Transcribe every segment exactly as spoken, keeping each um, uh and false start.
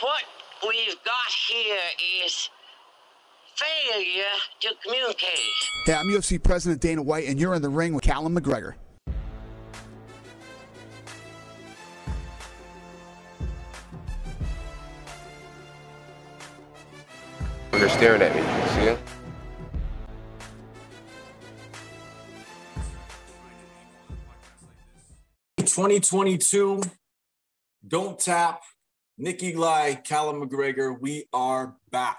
what we've got here is failure to communicate. Hey, I'm U F C President Dana White, and you're in the ring with Callum McGregor. They're staring at me, you see them? twenty twenty-two, Don't Tap, Nicky Gly, Callum McGregor, we are back.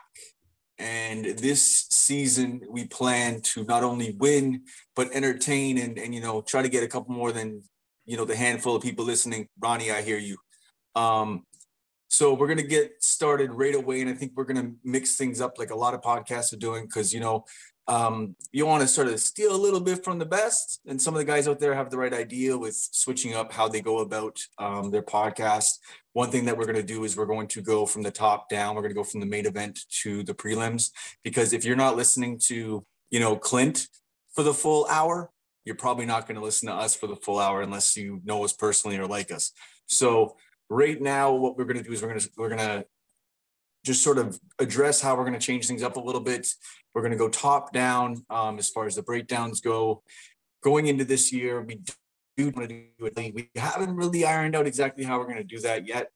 And this season, we plan to not only win, but entertain and, and you know, try to get a couple more than, you know, the handful of people listening. Ronnie, I hear you. Um, so we're going to get started right away. And I think we're going to mix things up like a lot of podcasts are doing because, you know, Um, you want to sort of steal a little bit from the best, and some of the guys out there have the right idea with switching up how they go about um, their podcast. One thing that we're going to do is we're going to go from the top down. We're going to go from the main event to the prelims, because if you're not listening to, you know, Clint for the full hour, you're probably not going to listen to us for the full hour unless you know us personally or like us. So right now, what we're going to do is we're going to, we're going to just sort of address how we're going to change things up a little bit. We're going to go top down um, as far as the breakdowns go. Going into this year, we do want to do it. We haven't really ironed out exactly how we're going to do that yet.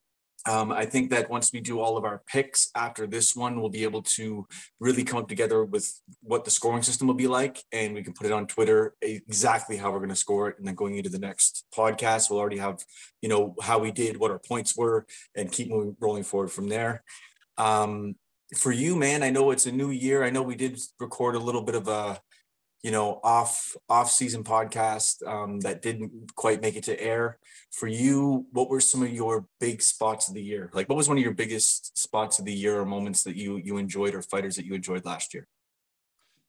Um, I think that once we do all of our picks after this one, we'll be able to really come up together with what the scoring system will be like, and we can put it on Twitter exactly how we're going to score it. And then going into the next podcast, we'll already have, you know, how we did, what our points were, and keep moving, rolling forward from there. Um, for you, man, I know it's a new year. I know we did record a little bit of a, you know, off, off season podcast, um, that didn't quite make it to air. For you, what were some of your big spots of the year? Like, what was one of your biggest spots of the year, or moments that you, you enjoyed, or fighters that you enjoyed last year?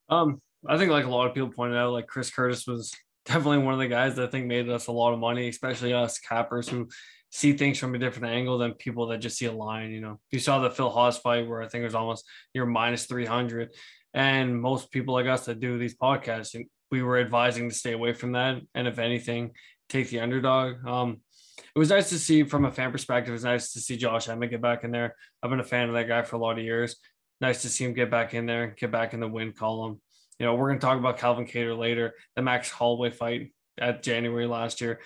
Um, I think like a lot of people pointed out, like Chris Curtis was definitely one of the guys that I think made us a lot of money, especially us cappers who see things from a different angle than people that just see a line. You know, you saw the Phil Haas fight where I think it was almost you're minus three hundred. And most people like us that do these podcasts, we were advising to stay away from that. And if anything, take the underdog. Um, it was nice to see from a fan perspective. It was nice to see Josh Emmett get back in there. I've been a fan of that guy for a lot of years. Nice to see him get back in there, get back in the win column. You know, we're going to talk about Calvin Kattar later, the Max Holloway fight at January last year.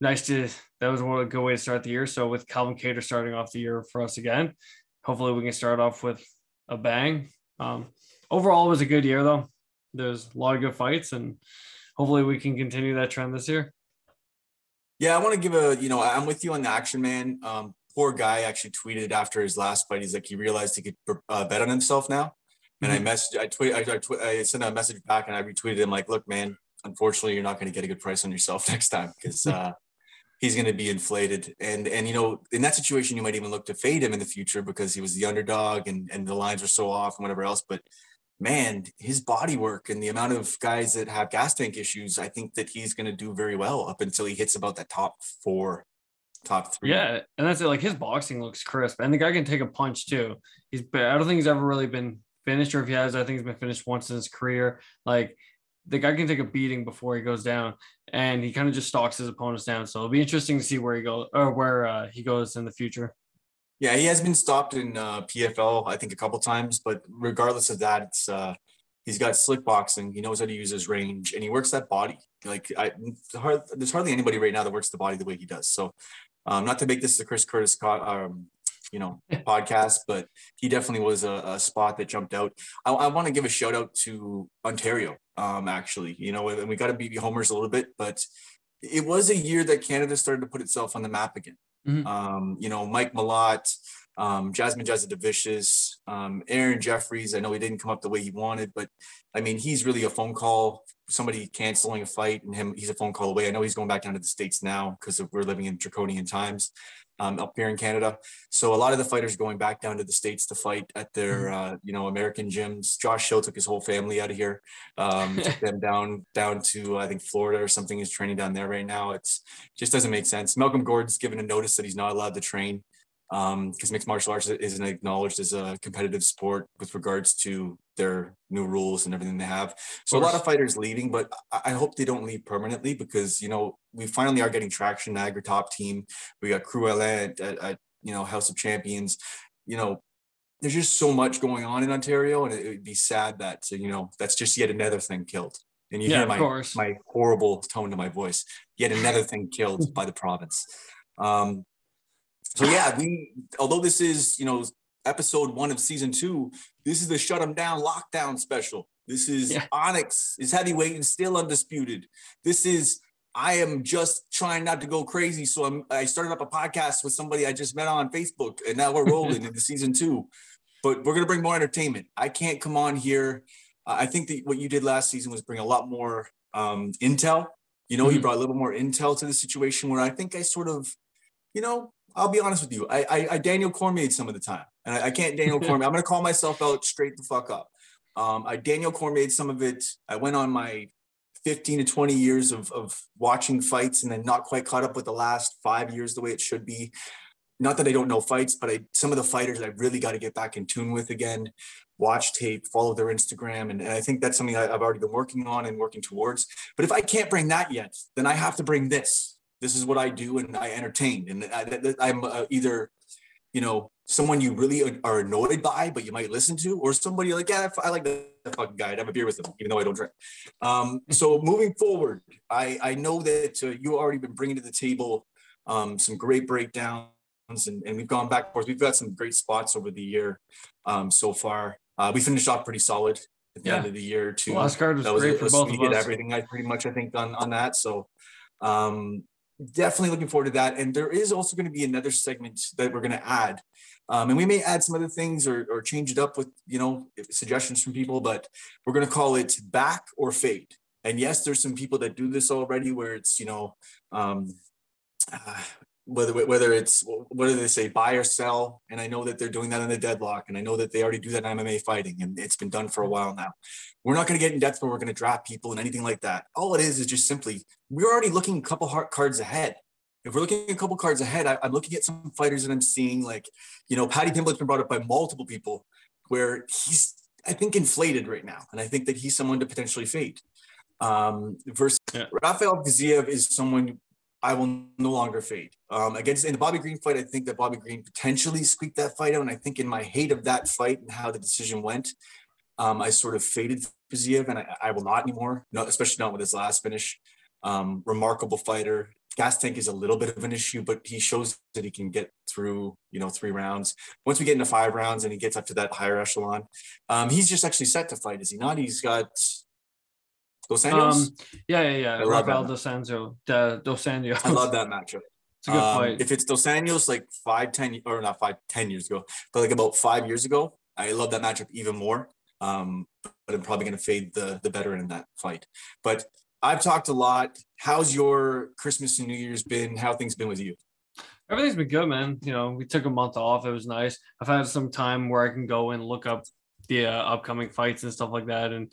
Nice to, that was a good way to start the year. So with Calvin Kattar starting off the year for us again, hopefully we can start off with a bang. Um, overall, it was a good year, though. There's a lot of good fights, and hopefully we can continue that trend this year. Yeah, I want to give a, you know, I'm with you on the action, man. Um, poor guy actually tweeted after his last fight. He's like, he realized he could uh, bet on himself now. And mm-hmm. I messaged, I tweet, I, tw- I sent a message back, and I retweeted him like, look, man, unfortunately, you're not going to get a good price on yourself next time, because uh, he's going to be inflated. And, and, you know, in that situation, you might even look to fade him in the future because he was the underdog and, and the lines were so off and whatever else. But, man, his body work and the amount of guys that have gas tank issues, I think that he's going to do very well up until he hits about that top four, top three. Yeah, and that's it. Like, his boxing looks crisp. And the guy can take a punch, too. He's I don't think he's ever really been finished, or if he has, I think he's been finished once in his career. Like, the guy can take a beating before he goes down, and he kind of just stalks his opponents down. So it'll be interesting to see where he goes or where uh, he goes in the future. Yeah. He has been stopped in uh, P F L, I think a couple times, but regardless of that, it's uh, he's got slick boxing. He knows how to use his range, and he works that body. Like I hard, there's hardly anybody right now that works the body the way he does. So um, not to make this the Chris Curtis um, you know, podcast, but he definitely was a, a spot that jumped out. I, I want to give a shout out to Ontario. Um, actually, you know, and we got to be homers a little bit, but it was a year that Canada started to put itself on the map again. Mm-hmm. Um, you know, Mike Malott, um, Jasmine Jazadavicius, um, Aaron Jeffries. I know he didn't come up the way he wanted, but I mean, he's really a phone call, somebody canceling a fight, and him, he's a phone call away. I know he's going back down to the States now because we're living in draconian times. Um, up here in Canada. So a lot of the fighters going back down to the States to fight at their, uh, you know, American gyms. Josh Hill took his whole family out of here, um, took them down, down to, I think, Florida or something. He's training down there right now. It's just doesn't make sense. Malcolm Gordon's given a notice that he's not allowed to train because um, mixed martial arts isn't acknowledged as a competitive sport with regards to their new rules and everything they have. So a lot of fighters leaving, but I hope they don't leave permanently because, you know, we finally are getting traction. Niagara Top Team. We got Crew L A at, at, at, you know, House of Champions. you know, there's just so much going on in Ontario, and it would be sad that, you know, that's just yet another thing killed. And you yeah, hear my, my horrible tone to my voice, yet another thing killed by the province. Um, so yeah, we, although this is, you know, episode one of season two, this is the shut them down lockdown special. This is yeah. Onyx is heavyweight and still undisputed. This is, I am just trying not to go crazy. So I'm, I started up a podcast with somebody I just met on Facebook, and now we're rolling into season two, but we're going to bring more entertainment. I can't come on here. Uh, I think that what you did last season was bring a lot more um, intel. You know, mm-hmm. you brought a little more intel to the situation where I think I sort of, you know, I'll be honest with you. I, I, I Daniel Cormier'd some of the time, and I, I can't Daniel Cormier. I'm going to call myself out straight the fuck up. Um, I Daniel Cormier'd some of it. I went on my fifteen to twenty years of, of watching fights and then not quite caught up with the last five years the way it should be. Not that I don't know fights, but I, some of the fighters I really got to get back in tune with again, watch tape, follow their Instagram. And, and I think that's something I, I've already been working on and working towards. But if I can't bring that yet, then I have to bring this. This is what I do, and I entertain. And I, I'm uh, either, you know, someone you really are annoyed by, but you might listen to, or somebody like, yeah, I like that fucking guy. I'd have a beer with him, even though I don't drink. Um, so moving forward, I, I know that uh, you already been bringing to the table um, some great breakdowns, and, and we've gone back and forth. We've got some great spots over the year um, so far. Uh, we finished off pretty solid at the yeah. end of the year too. Last card was, that was great for both of us. We did everything, I pretty much, I think, on, on that. So, um, definitely looking forward to that. And there is also going to be another segment that we're going to add. Um, and we may add some other things or, or change it up with, you know, suggestions from people, but we're going to call it Back or Fade. And yes, there's some people that do this already where it's, you know, um, uh, whether, whether it's, what do they say, buy or sell. And I know that they're doing that in the deadlock. And I know that they already do that in M M A fighting. And it's been done for a while now. We're not going to get in depth where we're going to draft people and anything like that. All it is is just simply, we're already looking a couple hard cards ahead. If we're looking a couple cards ahead, I, I'm looking at some fighters that I'm seeing, like, you know, Paddy Pimblett's been brought up by multiple people where he's, I think, inflated right now. And I think that he's someone to potentially fade. Um, versus yeah. Rafael Gaziev is someone I will no longer fade. Um, against in the Bobby Green fight, I think that Bobby Green potentially squeaked that fight out. And I think in my hate of that fight and how the decision went, um, I sort of faded Gaziev, and I, I will not anymore, no, especially not with his last finish. Um, remarkable fighter. Gas tank is a little bit of an issue, but he shows that he can get through, you know, three rounds. Once we get into five rounds and he gets up to that higher echelon, um, he's just actually set to fight, is he not? He's got Dos Anjos? Um, yeah, yeah, yeah. Rafael Dos Anjos. Dos Anjos. I love that matchup. It's a good um, fight. If it's Dos Anjos, like five, ten, or not five, ten years ago, but like about five years ago, I love that matchup even more. Um, but I'm probably going to fade the the veteran in that fight. But I've talked a lot. How's your Christmas and New Year's been? How things been with you? Everything's been good, man. You know, we took a month off. It was nice. I've had some time where I can go and look up the uh, upcoming fights and stuff like that. And,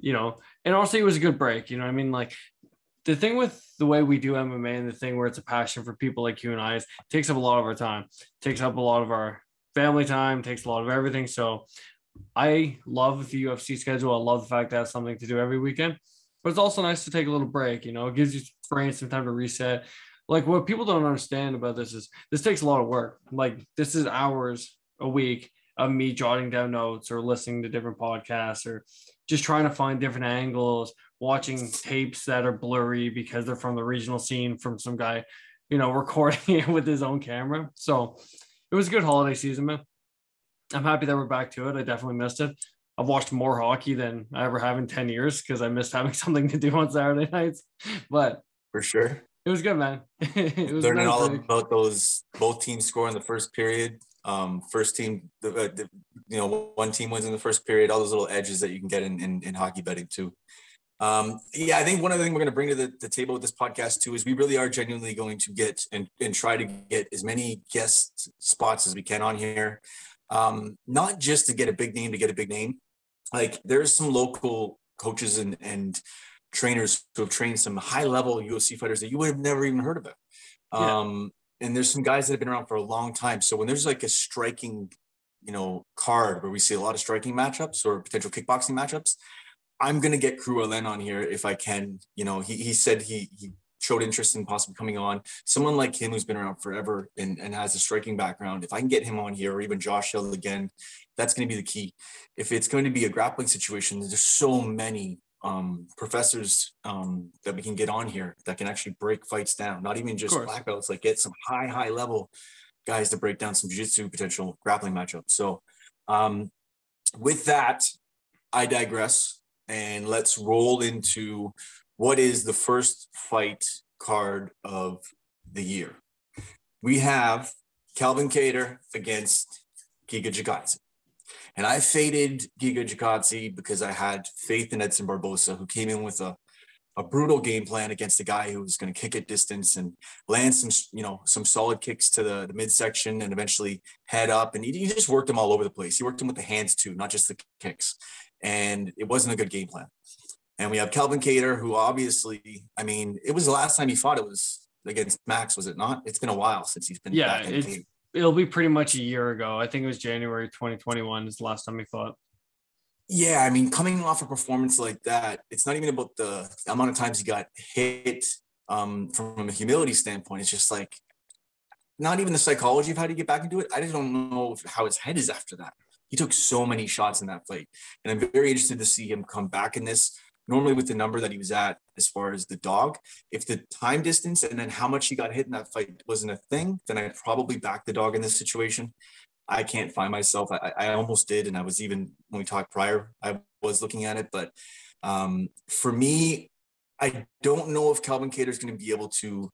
you know, and honestly, it was a good break. You know what I mean? Like, the thing with the way we do M M A and the thing where it's a passion for people like you and I is it takes up a lot of our time, it takes up a lot of our family time, takes a lot of everything. So I love the U F C schedule. I love the fact that I have something to do every weekend. But it's also nice to take a little break, you know, it gives your brain some time to reset. Like, what people don't understand about this is this takes a lot of work. Like, this is hours a week of me jotting down notes or listening to different podcasts or just trying to find different angles, watching tapes that are blurry because they're from the regional scene from some guy, you know, recording it with his own camera. So it was a good holiday season, man. I'm happy that we're back to it. I definitely missed it. I've watched more hockey than I ever have in ten years because I missed having something to do on Saturday nights. But for sure, it was good, man. It was learning all about those both teams score in the first period. Um, first team, the, the, you know, one team wins in the first period. All those little edges that you can get in in, in hockey betting too. Um, yeah, I think one other thing we're going to bring to the, the table with this podcast too is we really are genuinely going to get and and try to get as many guest spots as we can on here. Um, not just to get a big name to get a big name. Like, there's some local coaches and, and trainers who have trained some high-level U F C fighters that you would have never even heard about. Um, yeah. And there's some guys that have been around for a long time. So when there's like a striking, you know, card where we see a lot of striking matchups or potential kickboxing matchups, I'm going to get Crew Allen on here if I can. You know, he he said he, he showed interest in possibly coming on. Someone like him who's been around forever and, and has a striking background, if I can get him on here, or even Josh Hill again, that's going to be the key. If it's going to be a grappling situation, there's so many um, professors um, that we can get on here that can actually break fights down, not even just black belts, like get some high, high level guys to break down some jiu-jitsu potential grappling matchups. So um, with that, I digress, and let's roll into what is the first fight card of the year. We have Calvin Kattar against Giga Chikadze. And I faded Giga Chikadze because I had faith in Edson Barboza, who came in with a, a brutal game plan against a guy who was going to kick at distance and land some, you know, some solid kicks to the, the midsection and eventually head up. And he, he just worked him all over the place. He worked him with the hands too, not just the kicks. And it wasn't a good game plan. And we have Calvin Kattar, who obviously, I mean, it was the last time he fought. It was against Max, was it not? It's been a while since he's been yeah, back in the game. It'll be pretty much a year ago. I think it was January twenty twenty-one is the last time he fought. Yeah, I mean, coming off a performance like that, it's not even about the amount of times he got hit um, from a humility standpoint. It's just like, not even the psychology of how to get back into it. I just don't know how his head is after that. He took so many shots in that fight. And I'm very interested to see him come back in this. Normally with the number that he was at as far as the dog, if the time distance and then how much he got hit in that fight wasn't a thing, then I'd probably back the dog in this situation. I can't find myself. I, I almost did, and I was even, when we talked prior, I was looking at it. But um, for me, I don't know if Calvin Kattar is going to be able to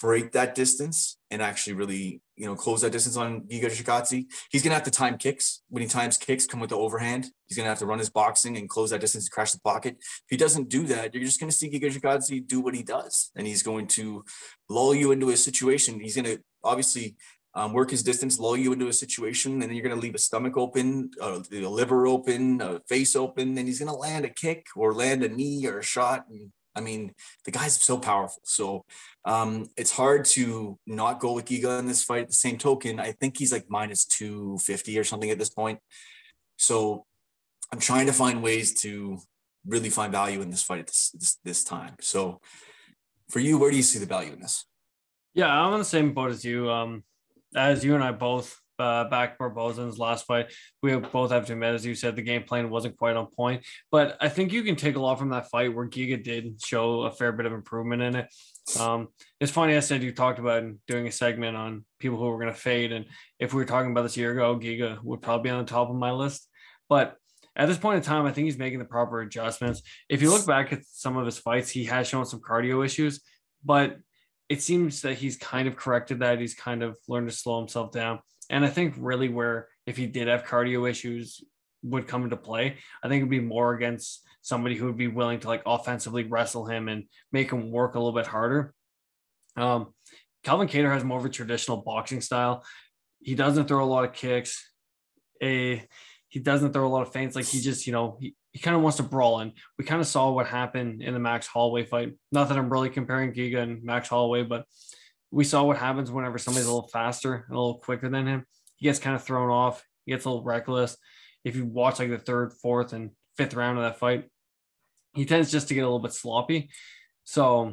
break that distance and actually really, you know, close that distance on Giga Chikadze. He's going to have to time kicks. When he times kicks, come with the overhand. He's going to have to run his boxing and close that distance and crash the pocket. If he doesn't do that, you're just going to see Giga Chikadze do what he does. And he's going to lull you into a situation. He's going to obviously um, work his distance, lull you into a situation, and then you're going to leave a stomach open, uh, a liver open, a face open, and he's going to land a kick or land a knee or a shot. And I mean, the guy's so powerful. So um, it's hard to not go with Giga in this fight. At the same token, I think he's like minus two fifty or something at this point. So I'm trying to find ways to really find value in this fight at this, this, this time. So for you, where do you see the value in this? Yeah, I'm on the same boat as you. Um, as you and I both uh, backed Barboza's last fight, we both have to admit, as you said, the game plan wasn't quite on point. But I think you can take a lot from that fight where Giga did show a fair bit of improvement in it. Um, it's funny, I said you talked about doing a segment on people who were going to fade. And if we were talking about this a year ago, Giga would probably be on the top of my list. But at this point in time, I think he's making the proper adjustments. If you look back at some of his fights, he has shown some cardio issues, but it seems that he's kind of corrected that. He's kind of learned to slow himself down. And I think really where, if he did have cardio issues, would come into play, I think it'd be more against somebody who would be willing to like offensively wrestle him and make him work a little bit harder. Um, Calvin Kattar has more of a traditional boxing style. He doesn't throw a lot of kicks. A He doesn't throw a lot of feints. Like he just, you know, he, he kind of wants to brawl. And we kind of saw what happened in the Max Holloway fight. Not that I'm really comparing Giga and Max Holloway, but we saw what happens whenever somebody's a little faster and a little quicker than him. He gets kind of thrown off. He gets a little reckless. If you watch like the third, fourth, and fifth round of that fight, he tends just to get a little bit sloppy. So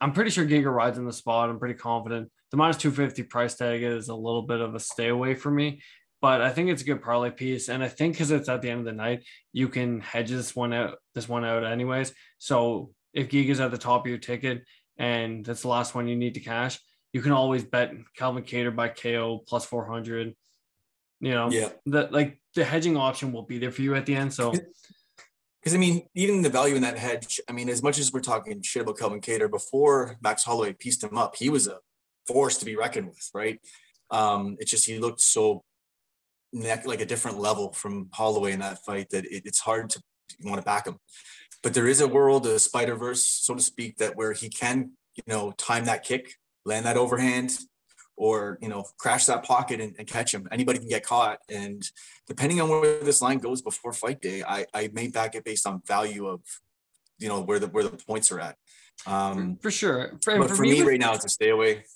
I'm pretty sure Giga rides in the spot. I'm pretty confident. The minus two fifty price tag is a little bit of a stay away for me. But I think it's a good parlay piece. And I think because it's at the end of the night, you can hedge this one out, this one out anyways. So if Giga's at the top of your ticket and that's the last one you need to cash, you can always bet Calvin Kattar by K O plus four hundred. You know, yeah. the, like the hedging option will be there for you at the end. So, because I mean, even the value in that hedge, I mean, as much as we're talking shit about Calvin Kattar, before Max Holloway pieced him up, he was a force to be reckoned with, right? Um, it's just he looked so like a different level from Holloway in that fight that it, it's hard to want to back him. But there is a world, a Spider-Verse, so to speak, that where he can, you know, time that kick, land that overhand, or, you know, crash that pocket and, and catch him. Anybody can get caught. And depending on where this line goes before fight day, I, I may back it based on value of, you know, where the, where the points are at. Um, for sure. For, but for, for me, me right now, it's a stay away.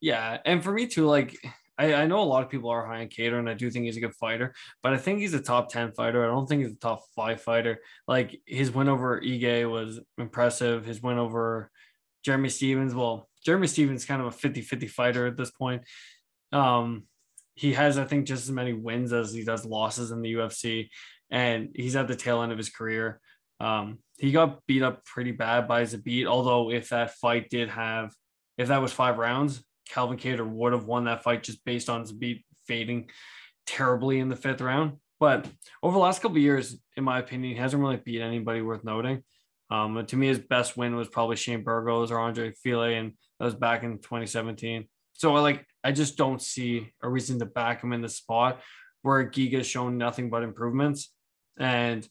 Yeah. And for me too, like, I, I know a lot of people are high on Kattar, and I do think he's a good fighter, but I think he's a top ten fighter. I don't think he's a top five fighter. Like his win over Ige was impressive. His win over Jeremy Stevens. Well, Jeremy Stevens is kind of a fifty-fifty fighter at this point. Um, he has, I think, just as many wins as he does losses in the U F C, and he's at the tail end of his career. Um, he got beat up pretty bad by Zabit, although if that fight did have, if that was five rounds, Calvin Kattar would have won that fight just based on Zabit fading terribly in the fifth round. But over the last couple of years, in my opinion, he hasn't really beat anybody worth noting. Um, to me, his best win was probably Shane Burgos or Andre Fili, and that was back in twenty seventeen. So, I like, I just don't see a reason to back him in the spot where Giga's shown nothing but improvements, and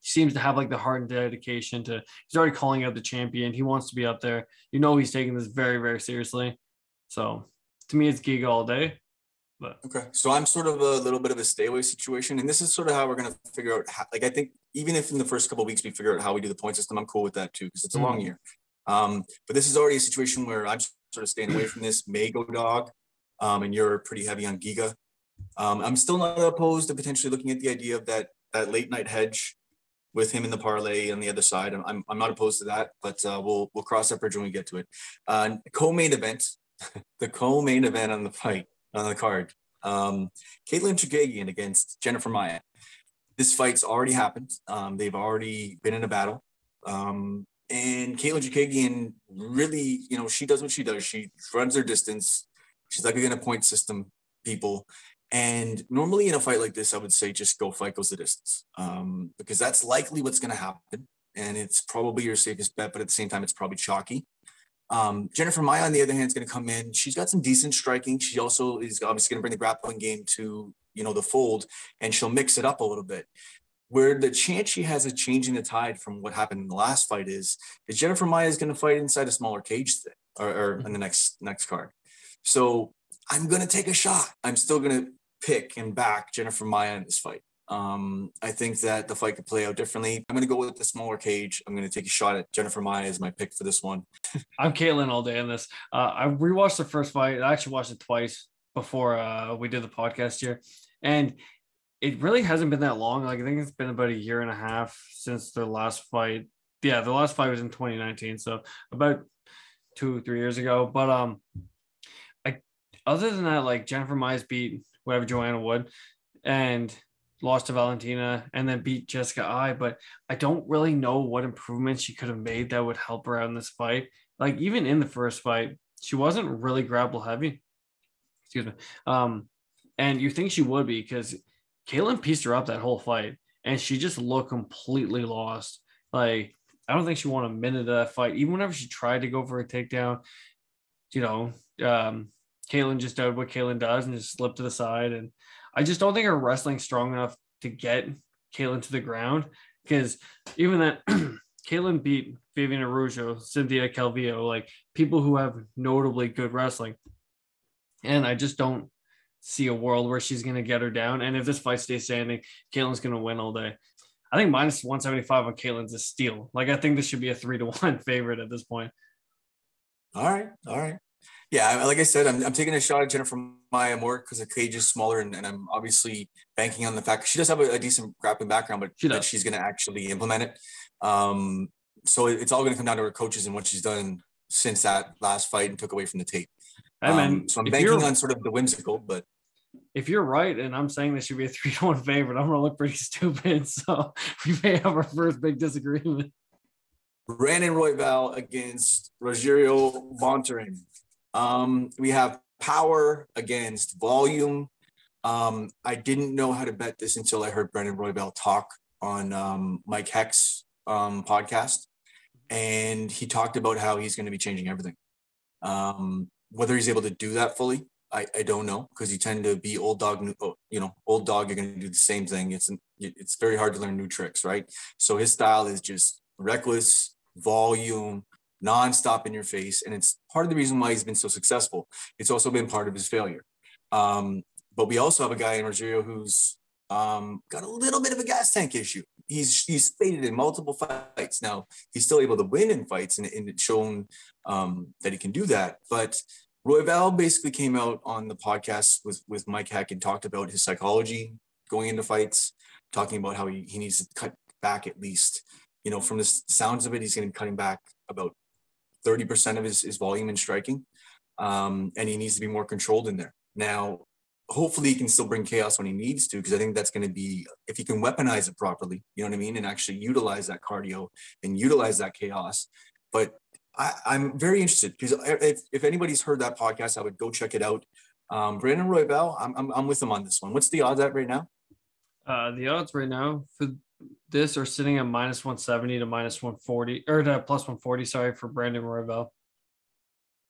seems to have like the heart and dedication to. He's already calling out the champion. He wants to be up there. You know, he's taking this very, very seriously. So, to me, it's Giga all day. But. Okay, so I'm sort of a little bit of a stay away situation, and this is sort of how we're going to figure out how, like, I think even if in the first couple of weeks we figure out how we do the point system, I'm cool with that too, because it's a mm-hmm. long year. Um, but this is already a situation where I'm sort of staying away from this. May go dog, um, and you're pretty heavy on Giga. Um, I'm still not opposed to potentially looking at the idea of that that late night hedge with him in the parlay on the other side. I'm I'm, I'm not opposed to that, but uh, we'll we'll cross that bridge when we get to it. Uh, co-main event, the co-main event on the fight. on the card. Um, Katlyn Chookagian against Jennifer Maia. This fight's already happened. Um, they've already been in a battle. Um, and Katlyn Chookagian really, you know, she does what she does. She runs her distance. She's like again a point system people. And normally in a fight like this, I would say just go fight goes the distance, um, because that's likely what's going to happen. And it's probably your safest bet, but at the same time, it's probably chalky. Um, Jennifer Maia, on the other hand, is going to come in. She's got some decent striking. She also is obviously going to bring the grappling game to, you know, the fold, and she'll mix it up a little bit. Where the chance she has of changing the tide from what happened in the last fight is, is Jennifer Maia is going to fight inside a smaller cage thing, or, or mm-hmm. in the next next card. So I'm going to take a shot. I'm still going to pick and back Jennifer Maia in this fight. Um, I think that the fight could play out differently. I'm going to go with the smaller cage. I'm going to take a shot at Jennifer Maia as my pick for this one. I'm Katlyn all day on this. Uh, I rewatched the first fight. I actually watched it twice before uh, we did the podcast here. And it really hasn't been that long. Like, I think it's been about a year and a half since their last fight. Yeah, the last fight was in twenty nineteen. So about two, three years ago. But um, I, other than that, like, Jennifer Maia's beat whatever Joanna Wood. And lost to Valentina, and then beat Jessica I, but I don't really know what improvements she could have made that would help her out in this fight. Like, even in the first fight, she wasn't really grapple heavy. Excuse me. Um, and you think she would be, because Katlyn pieced her up that whole fight, and she just looked completely lost. Like, I don't think she won a minute of that fight. Even whenever she tried to go for a takedown, you know, um, Katlyn just did what Katlyn does and just slipped to the side, and I just don't think her wrestling's strong enough to get Katlyn to the ground, because even that Katlyn beat Viviane Araújo, Cynthia Calvillo, like people who have notably good wrestling. And I just don't see a world where she's going to get her down. And if this fight stays standing, Katlyn's going to win all day. I think minus one seventy-five on Katlyn's a steal. Like, I think this should be a three to one favorite at this point. All right. All right. Yeah, like I said, I'm, I'm taking a shot at Jennifer Maia more because the cage is smaller, and, and I'm obviously banking on the fact she does have a, a decent grappling background, but she that she's going to actually implement it. Um, so it's all going to come down to her coaches and what she's done since that last fight and took away from the tape. Um, I mean, so I'm banking on sort of the whimsical, but if you're right and I'm saying this should be a three to one favorite, I'm going to look pretty stupid. So we may have our first big disagreement. Brandon Royval against Rogerio Bontorin. Um, we have power against volume. Um, I didn't know how to bet this until I heard Brandon Royval talk on um, Mike Heck's um, podcast. And he talked about how he's going to be changing everything. Um, whether he's able to do that fully, I, I don't know, because you tend to be old dog, you know, old dog, you're going to do the same thing. It's, it's very hard to learn new tricks, right? So his style is just reckless, volume, nonstop in your face, and it's part of the reason why he's been so successful. It's also been part of his failure. Um, but we also have a guy in Rogerio who's um, got a little bit of a gas tank issue. He's he's faded in multiple fights. Now he's still able to win in fights, and, and it's shown um, that he can do that. But Royval basically came out on the podcast with with Mike Heck and talked about his psychology going into fights, talking about how he, he needs to cut back at least. You know, from the sounds of it, he's going to be cutting back about thirty percent of his, his volume in striking, um, and he needs to be more controlled in there. Now, hopefully he can still bring chaos when he needs to, because I think that's going to be, if he can weaponize it properly, you know what I mean, and actually utilize that cardio and utilize that chaos. But I, I'm very interested, because if, if anybody's heard that podcast, I would go check it out. Um, Brandon Royval, I'm, I'm I'm with him on this one. What's the odds at right now? Uh, the odds right now for this are sitting at minus one seventy to minus one forty, or to plus one forty, sorry, for Brandon Royval.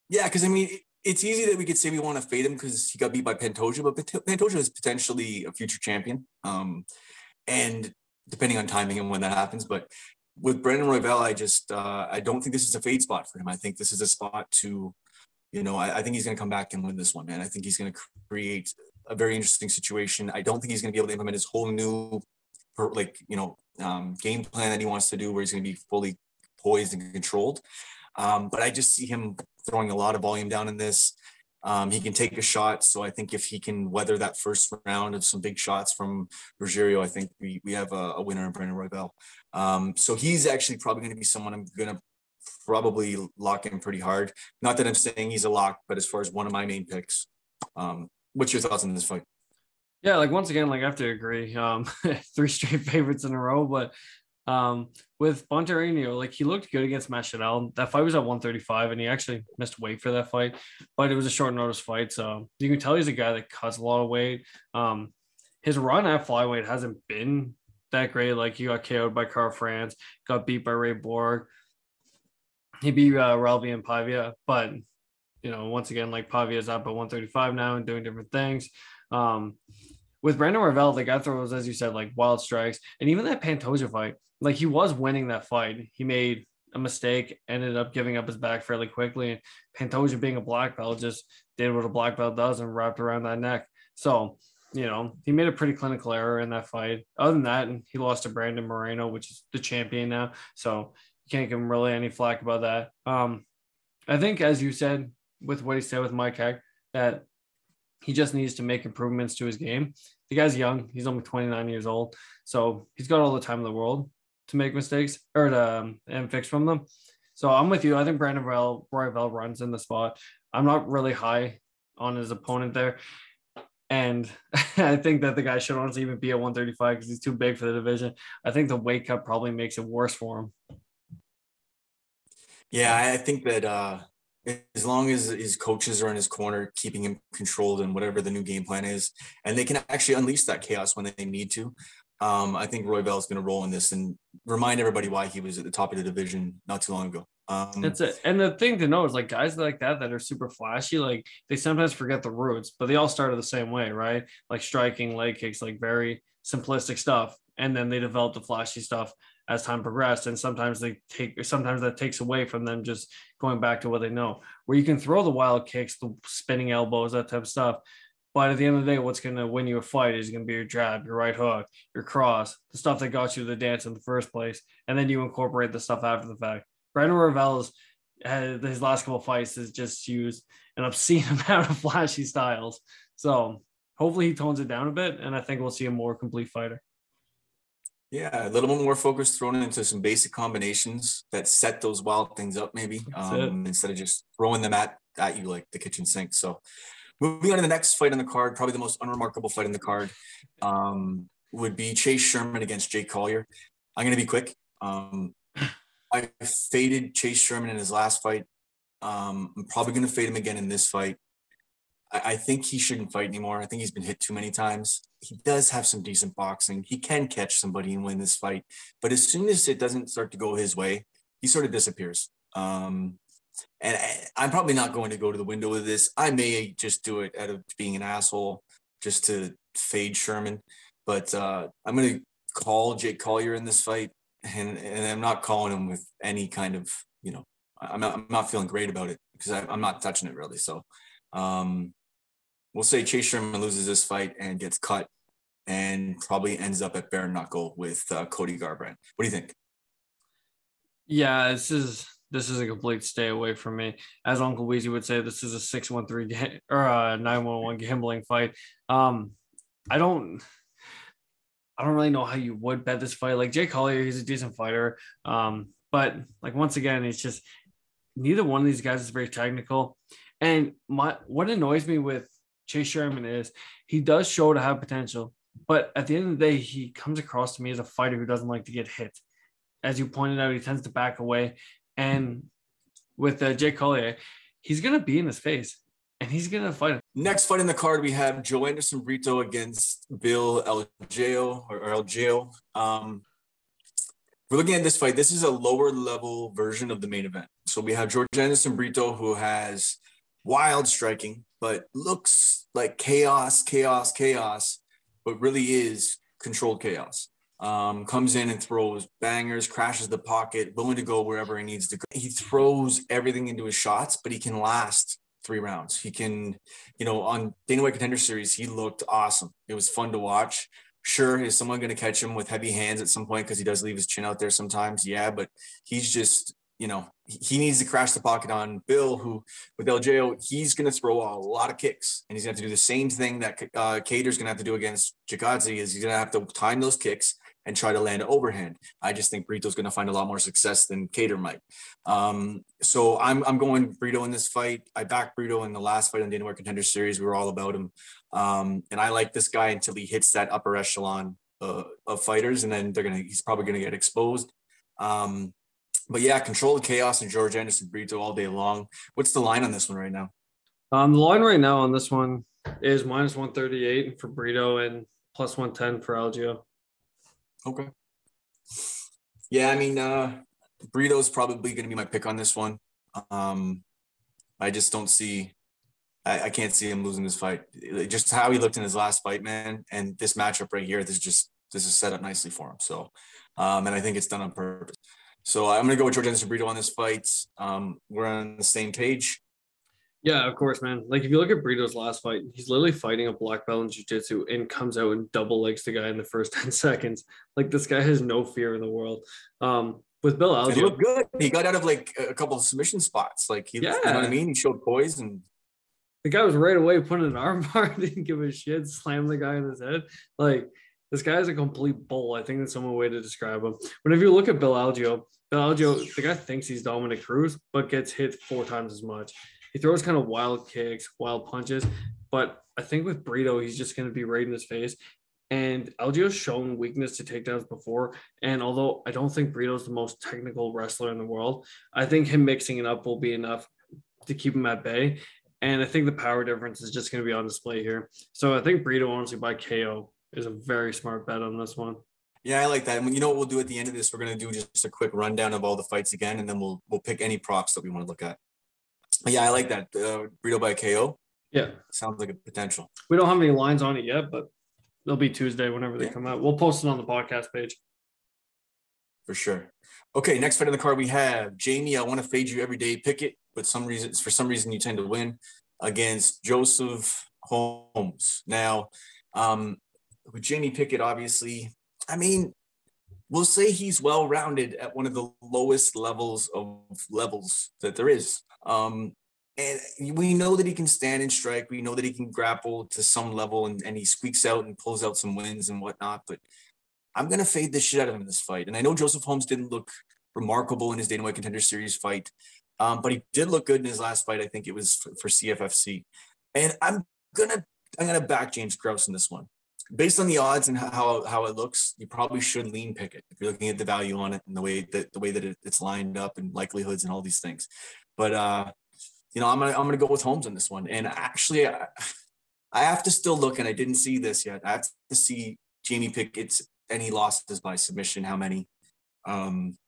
Yeah, because I mean, it's easy that we could say we want to fade him because he got beat by Pantoja, but Pantoja is potentially a future champion. Um, and depending on timing and when that happens, but with Brandon Royval, I just, uh, I don't think this is a fade spot for him. I think this is a spot to, you know, I, I think he's going to come back and win this one, man. I think he's going to create a very interesting situation. I don't think he's going to be able to implement his whole new, like, you know, um, game plan that he wants to do, where he's going to be fully poised and controlled. Um, but I just see him throwing a lot of volume down in this. Um, he can take a shot. So I think if he can weather that first round of some big shots from Rogerio, I think we, we have a, a winner in Brandon Royval. Um, so he's actually probably going to be someone I'm going to probably lock in pretty hard. Not that I'm saying he's a lock, but as far as one of my main picks, um, what's your thoughts on this fight? Yeah, like once again, like I have to agree, um, three straight favorites in a row, but Um, with Bontorin, like he looked good against Masvidal. That fight was at one thirty-five and he actually missed weight for that fight, but it was a short notice fight. So you can tell he's a guy that cuts a lot of weight. Um, his run at flyweight hasn't been that great. Like he got K O'd by Karl France, got beat by Ray Borg. He beat uh, Ralvi and Pavia, but you know, once again, like Pavia's up at one thirty-five now and doing different things. Um, With Brandon Royval, the guy throws, as you said, like wild strikes. And even that Pantoja fight, like he was winning that fight. He made a mistake, ended up giving up his back fairly quickly. And Pantoja, being a black belt, just did what a black belt does and wrapped around that neck. So, you know, he made a pretty clinical error in that fight. Other than that, he lost to Brandon Moreno, which is the champion now. So you can't give him really any flack about that. Um, I think, as you said, with what he said with Mike Heck, that he just needs to make improvements to his game. The guy's young. He's only twenty-nine years old. So he's got all the time in the world to make mistakes or to um, and fix from them. So I'm with you. I think Brandon Royval runs in the spot. I'm not really high on his opponent there. And I think that the guy should honestly even be at one thirty-five because he's too big for the division. I think the weight cut probably makes it worse for him. Yeah, I think that uh... – as long as his coaches are in his corner, keeping him controlled and whatever the new game plan is, and they can actually unleash that chaos when they need to. Um, I think Royval is going to roll in this and remind everybody why he was at the top of the division not too long ago. Um, That's it. And the thing to know is like guys like that, that are super flashy, like they sometimes forget the roots, but they all started the same way, right? Like striking, leg kicks, like very simplistic stuff. And then they developed the flashy stuff as time progressed. And sometimes they take, sometimes that takes away from them just going back to what they know, where you can throw the wild kicks, the spinning elbows, that type of stuff. But at the end of the day, what's going to win you a fight is going to be your jab, your right hook, your cross, the stuff that got you the dance in the first place. And then you incorporate the stuff after the fact. Brandon Royval's had his last couple of fights has just used an obscene amount of flashy styles. So hopefully he tones it down a bit. And I think we'll see a more complete fighter. Yeah, a little bit more focus thrown into some basic combinations that set those wild things up, maybe, um, instead of just throwing them at, at you like the kitchen sink. So moving on to the next fight on the card, probably the most unremarkable fight on the card, um, would be Chase Sherman against Jake Collier. I'm going to be quick. Um, I faded Chase Sherman in his last fight. Um, I'm probably going to fade him again in this fight. I think he shouldn't fight anymore. I think he's been hit too many times. He does have some decent boxing. He can catch somebody and win this fight. But as soon as it doesn't start to go his way, he sort of disappears. Um, and I, I'm probably not going to go to the window with this. I may just do it out of being an asshole just to fade Sherman. But uh, I'm going to call Jake Collier in this fight. And, and I'm not calling him with any kind of, you know, I'm not, I'm not feeling great about it because I, I'm not touching it really. So, um, we'll say Chase Sherman loses this fight and gets cut and probably ends up at bare knuckle with uh, Cody Garbrandt. What do you think? Yeah, this is this is a complete stay away from me. As Uncle Weezy would say, this is a six one three ga- or a nine one one gambling fight. Um, I don't I don't really know how you would bet this fight. Like Jake Collier, he's a decent fighter. Um, but like once again, it's just neither one of these guys is very technical. And my what annoys me with Chase Sherman is he does show to have potential, but at the end of the day, he comes across to me as a fighter who doesn't like to get hit. As you pointed out, he tends to back away. And with uh, Jake Collier, he's going to be in his face, and he's going to fight him. Next fight in the card, we have Jorge Anderson Brito against Bill Algeo or Algeo. Um, we're looking at this fight. This is a lower-level version of the main event. So we have Jorge Anderson Brito, who has wild striking, but looks like chaos, chaos, chaos, but really is controlled chaos. Um, comes in and throws bangers, crashes the pocket, willing to go wherever he needs to go. He throws everything into his shots, but he can last three rounds. He can, you know, on Dana White Contender Series, he looked awesome. It was fun to watch. Sure, is someone going to catch him with heavy hands at some point because he does leave his chin out there sometimes? Yeah, but he's just, you know, he needs to crash the pocket on Bill, who with Algeo, he's going to throw a lot of kicks, and he's going to have to do the same thing that uh, Kattar's going to have to do against Chikadze. Is he's going to have to time those kicks and try to land an overhand. I just think Brito's going to find a lot more success than Kattar might. Um, so I'm I'm going Brito in this fight. I backed Brito in the last fight on the Dana White Contender Series. We were all about him. Um, and I like this guy until he hits that upper echelon uh, of fighters, and then they're gonna he's probably going to get exposed. Um, but yeah, controlled chaos and Jorge Anderson Brito all day long. What's the line on this one right now? Um, the line right now on this one is minus one thirty-eight for Brito and plus one ten for Algeo. Okay. Yeah, I mean, uh, Brito's probably going to be my pick on this one. Um, I just don't see I, – I can't see him losing this fight. Just how he looked in his last fight, man, and this matchup right here, this just this is set up nicely for him. So, um, and I think it's done on purpose. So I'm going to go with Jorge Anderson Brito on this fight. Um, we're on the same page. Yeah, of course, man. Like, if you look at Brito's last fight, he's literally fighting a black belt in jiu-jitsu and comes out and double legs the guy in the first ten seconds. Like, this guy has no fear in the world. Um, with Bill Algeo, he looked good. He got out of, like, a couple of submission spots. Like, he, yeah. You know what I mean? He showed poise. And the guy was right away putting an arm bar, didn't give a shit, slammed the guy in his head. Like, this guy is a complete bull. I think that's one way to describe him. But if you look at Bill Algeo, Bill Algeo, the guy thinks he's Dominic Cruz, but gets hit four times as much. He throws kind of wild kicks, wild punches, but I think with Brito, he's just going to be right in his face. And Algeo's shown weakness to takedowns before, and although I don't think Brito's the most technical wrestler in the world, I think him mixing it up will be enough to keep him at bay, and I think the power difference is just going to be on display here. So I think Brito, honestly, by K O is a very smart bet on this one. Yeah, I like that. And you know what we'll do at the end of this? We're going to do just a quick rundown of all the fights again, and then we'll we'll pick any props that we want to look at. Yeah, I like that. Uh, Brito by K O. Yeah. Sounds like a potential. We don't have any lines on it yet, but they'll be Tuesday whenever they yeah. come out. We'll post it on the podcast page. For sure. Okay, next fight in the card we have Jamie, I want to fade you every day, Pickett, but some reasons for some reason you tend to win, against Joseph Holmes. Now, um, with Jamie Pickett, obviously, I mean, we'll say he's well-rounded at one of the lowest levels of levels that there is. Um, and we know that he can stand and strike. We know that he can grapple to some level, and, and he squeaks out and pulls out some wins and whatnot. But I'm going to fade the shit out of him in this fight. And I know Joseph Holmes didn't look remarkable in his Dana White Contender Series fight, um, but he did look good in his last fight. I think it was for, for C F F C. And I'm going to I'm gonna back James Krause in this one. Based on the odds and how how it looks, you probably should lean Pickett if you're looking at the value on it and the way that the way that it, it's lined up and likelihoods and all these things. But uh, you know, I'm gonna I'm gonna go with Holmes on this one. And actually, I, I have to still look, and I didn't see this yet. I have to see Jamie Pickett's any losses by submission, how many? Um,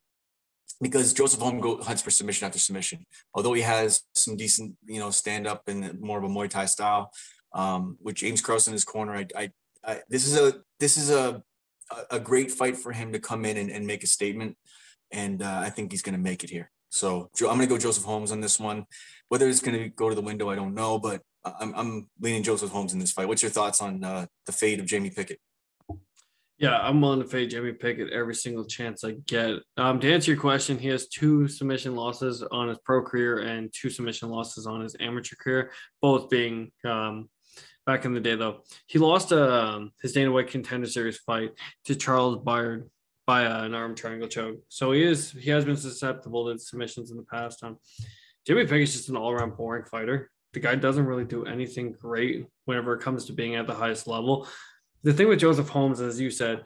because Joseph Holmes go, hunts for submission after submission. Although he has some decent, you know, stand up and more of a Muay Thai style, um, with James Krause in his corner, I. I Uh, this is a this is a a great fight for him to come in and, and make a statement, and uh, I think he's going to make it here. So I'm going to go Joseph Holmes on this one. Whether it's going to go to the window, I don't know, but I'm I'm leaning Joseph Holmes in this fight. What's your thoughts on uh, the fade of Jamie Pickett? Yeah, I'm willing to fade Jamie Pickett every single chance I get. Um, to answer your question, he has two submission losses on his pro career and two submission losses on his amateur career, both being um, – back in the day, though, he lost uh, his Dana White Contender Series fight to Charles Byard by uh, an arm triangle choke. So he is he has been susceptible to submissions in the past. Um, Jamie Pickett's just an all-around boring fighter. The guy doesn't really do anything great whenever it comes to being at the highest level. The thing with Joseph Holmes, as you said,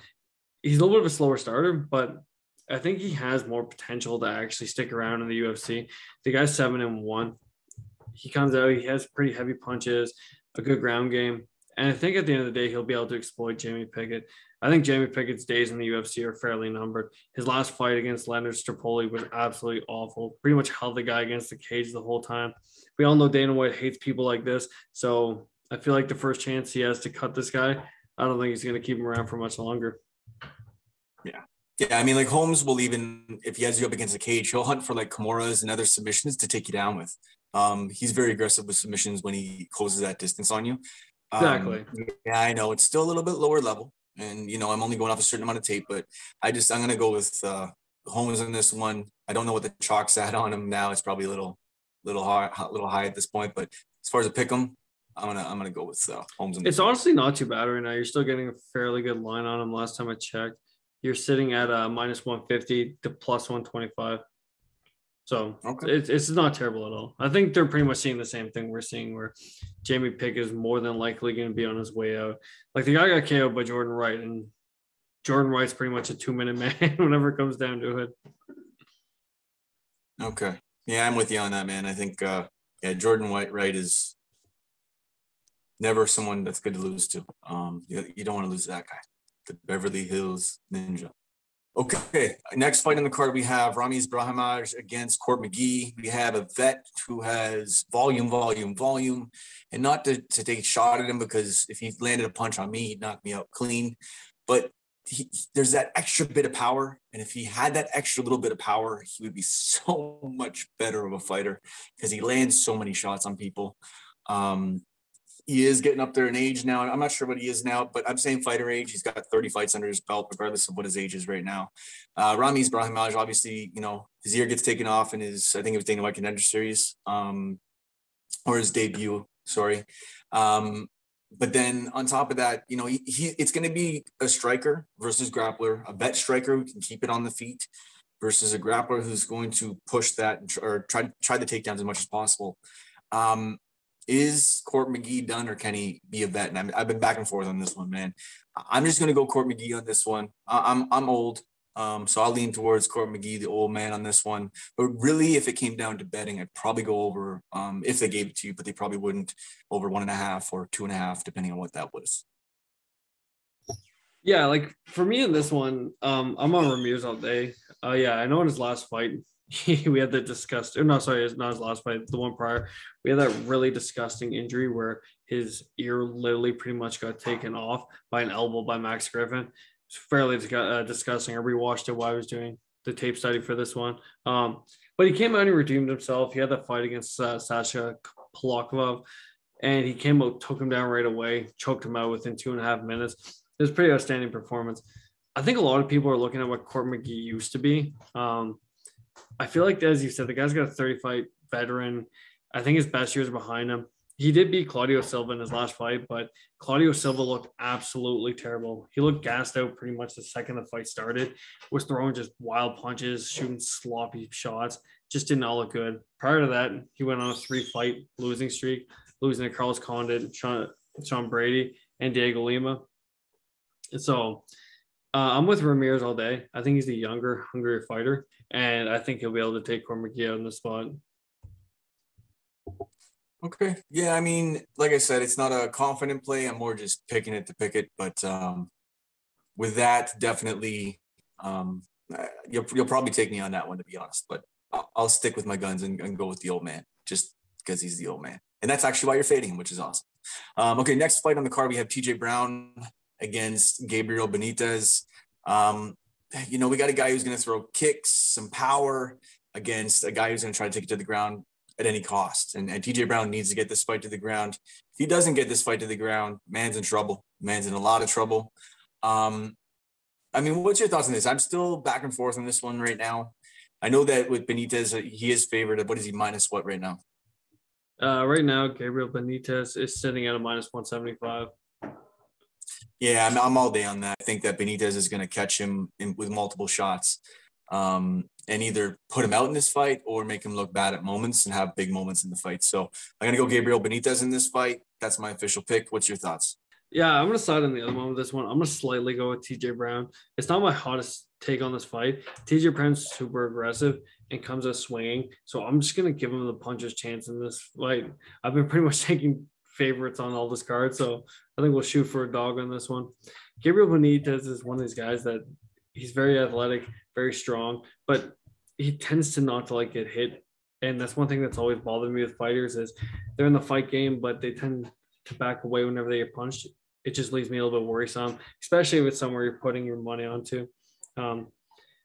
he's a little bit of a slower starter, but I think he has more potential to actually stick around in the U F C. The guy's seven and one. He comes out, he has pretty heavy punches, a good ground game. And I think at the end of the day, he'll be able to exploit Jamie Pickett. I think Jamie Pickett's days in the U F C are fairly numbered. His last fight against Leonard Strapoli was absolutely awful. Pretty much held the guy against the cage the whole time. We all know Dana White hates people like this. So I feel like the first chance he has to cut this guy, I don't think he's going to keep him around for much longer. Yeah. Yeah, I mean, like, Holmes will even, if he has you up against a cage, he'll hunt for, like, Kimuras and other submissions to take you down with. Um, he's very aggressive with submissions when he closes that distance on you. Exactly. Um, yeah, I know. It's still a little bit lower level. And, you know, I'm only going off a certain amount of tape, but I just, I'm going to go with uh, Holmes on this one. I don't know what the chalk's at on him now. It's probably a little, little high, little high at this point. But as far as a pick 'em, I'm going to, I'm going to go with uh, Holmes. It's honestly not too bad right now. You're still getting a fairly good line on him last time I checked. You're sitting at a minus one fifty to plus one twenty-five. So okay. it's, it's not terrible at all. I think they're pretty much seeing the same thing we're seeing, where Jamie Pick is more than likely going to be on his way out. Like, the guy got K O'd by Jordan Wright, and Jordan Wright's pretty much a two-minute man whenever it comes down to it. Okay. Yeah, I'm with you on that, man. I think, uh, yeah, Jordan White, Wright is never someone that's good to lose to. Um, you, you don't want to lose that guy. The Beverly Hills Ninja. Okay, next fight on the card, we have Ramiz Brahimaj against Court McGee. We have a vet who has volume, volume, volume, and not to, to take a shot at him, because if he landed a punch on me, he'd knock me out clean. But he, there's that extra bit of power, and if he had that extra little bit of power, he would be so much better of a fighter, because he lands so many shots on people. Um, He is getting up there in age now. I'm not sure what he is now, but I'm saying fighter age. He's got thirty fights under his belt, regardless of what his age is right now. Uh, Ramiz Brahimaj, obviously, you know, his ear gets taken off in his, I think it was Dana White Contender Series, um, or his debut, sorry. Um, but then on top of that, you know, he, he it's going to be a striker versus grappler, a vet striker who can keep it on the feet versus a grappler who's going to push that and tr- or try, try the takedowns as much as possible. Um, Is Court McGee done, or can he be a vet? And I'm, I've been back and forth on this one, man. I'm just going to go Court McGee on this one. I'm I'm old, um, so I'll lean towards Court McGee, the old man, on this one. But really, if it came down to betting, I'd probably go over, um, if they gave it to you, but they probably wouldn't, over one and a half or two and a half, depending on what that was. Yeah, like, for me in this one, um, I'm on Ramiz all day. Uh, yeah, I know in his last fight, we had that disgust. No, sorry, it's not his last fight, the one prior. We had that really disgusting injury where his ear literally pretty much got taken off by an elbow by Max Griffin. It's fairly uh, disgusting. I rewatched it while I was doing the tape study for this one. Um, but he came out and he redeemed himself. He had that fight against uh, Sasha Polakov, and he came out, took him down right away, choked him out within two and a half minutes. It was a pretty outstanding performance. I think a lot of people are looking at what Court McGee used to be. Um, I feel like, as you said, the guy's got a thirty-fight veteran. I think his best years are behind him. He did beat Claudio Silva in his last fight, but Claudio Silva looked absolutely terrible. He looked gassed out pretty much the second the fight started, was throwing just wild punches, shooting sloppy shots, just did not look good. Prior to that, he went on a three-fight losing streak, losing to Carlos Condit, Sean, Sean Brady, and Diego Lima. And so uh, I'm with Ramiz all day. I think he's the younger, hungrier fighter, and I think he'll be able to take Court McGee out in the spot. Okay. Yeah, I mean, like I said, it's not a confident play. I'm more just picking it to pick it. But um, with that, definitely, um, you'll, you'll probably take me on that one, to be honest. But I'll, I'll stick with my guns and, and go with the old man, just because he's the old man. And that's actually why you're fading him, which is awesome. Um, okay, next fight on the card, we have T J Brown against Gabriel Benitez. Um You know, we got a guy who's going to throw kicks, some power, against a guy who's going to try to take it to the ground at any cost. And, and T J Brown needs to get this fight to the ground. If he doesn't get this fight to the ground, man's in trouble. Man's in a lot of trouble. Um, I mean, what's your thoughts on this? I'm still back and forth on this one right now. I know that with Benitez, he is favored. What is he, minus what right now? Uh, right now, Gabriel Benitez is sitting at a minus one seventy-five. Yeah, I'm, I'm all day on that. I think that Benitez is going to catch him in, with multiple shots. um, and either put him out in this fight or make him look bad at moments and have big moments in the fight. So I'm going to go Gabriel Benitez in this fight. That's my official pick. What's your thoughts? Yeah, I'm going to side on the other one with this one. I'm going to slightly go with T J Brown. It's not my hottest take on this fight. T J Brown's super aggressive and comes out swinging. So I'm just going to give him the puncher's chance in this fight. I've been pretty much taking favorites on all this card. So I think we'll shoot for a dog on this one. Gabriel Benitez is one of these guys that he's very athletic, very strong, but he tends to not to like get hit. And that's one thing that's always bothered me with fighters is they're in the fight game, but they tend to back away whenever they get punched. It just leaves me a little bit worrisome, especially with somewhere you're putting your money onto. Um,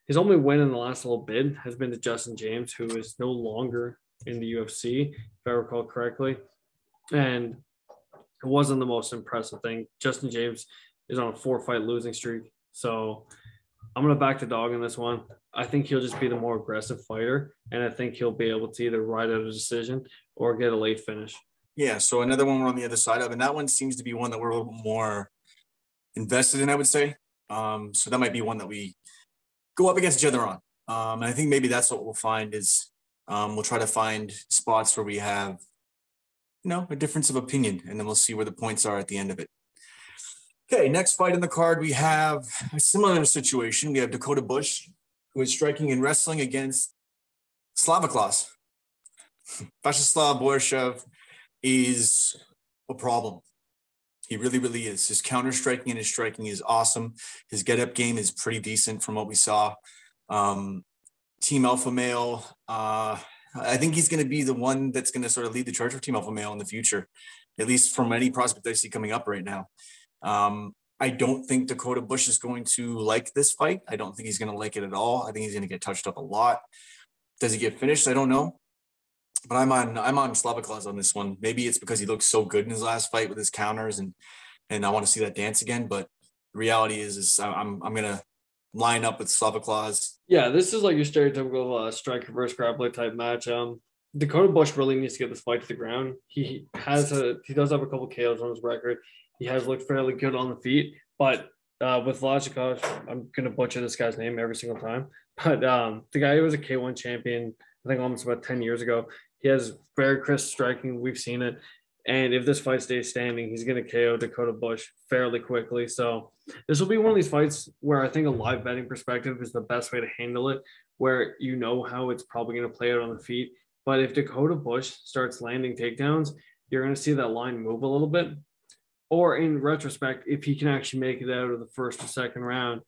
his only win in the last little bit has been to Justin James, who is no longer in the U F C, if I recall correctly. And it wasn't the most impressive thing. Justin James is on a four-fight losing streak. So I'm going to back the dog in this one. I think he'll just be the more aggressive fighter, and I think he'll be able to either ride out a decision or get a late finish. Yeah, so another one we're on the other side of, and that one seems to be one that we're a little more invested in, I would say. Um, so that might be one that we go up against each other on. Um, and I think maybe that's what we'll find is um, we'll try to find spots where we have, you know, a difference of opinion, and then we'll see where the points are at the end of it. Okay, next fight in the card, we have a similar situation. We have Dakota Bush, who is striking and wrestling against Slava Klaus. Vachislav Borisov is a problem. He really, really is. His counter-striking and his striking is awesome. His get-up game is pretty decent from what we saw. Um, Team Alpha Male, uh, I think he's going to be the one that's going to sort of lead the charge for Team Alpha Male in the future, at least from any prospect I see coming up right now. Um, I don't think Dakota Bush is going to like this fight. I don't think he's going to like it at all. I think he's going to get touched up a lot. Does he get finished? I don't know. But I'm on I'm on Slava Klaus on this one. Maybe it's because he looked so good in his last fight with his counters, and and I want to see that dance again. But the reality is, is I'm I'm gonna line up with Slava Klaus. Yeah, this is like your stereotypical uh, striker versus grappler type match. Um, Dakota Bush really needs to get this fight to the ground. He has a he does have a couple K Os on his record. He has looked fairly good on the feet, but uh, with Lajikovic, I'm going to butcher this guy's name every single time. But um, the guy who was a K one champion, I think almost about ten years ago, he has very crisp striking. We've seen it. And if this fight stays standing, he's going to K O Dakota Bush fairly quickly. So this will be one of these fights where I think a live betting perspective is the best way to handle it, where you know how it's probably going to play out on the feet. But if Dakota Bush starts landing takedowns, you're going to see that line move a little bit. Or in retrospect, if he can actually make it out of the first or second round,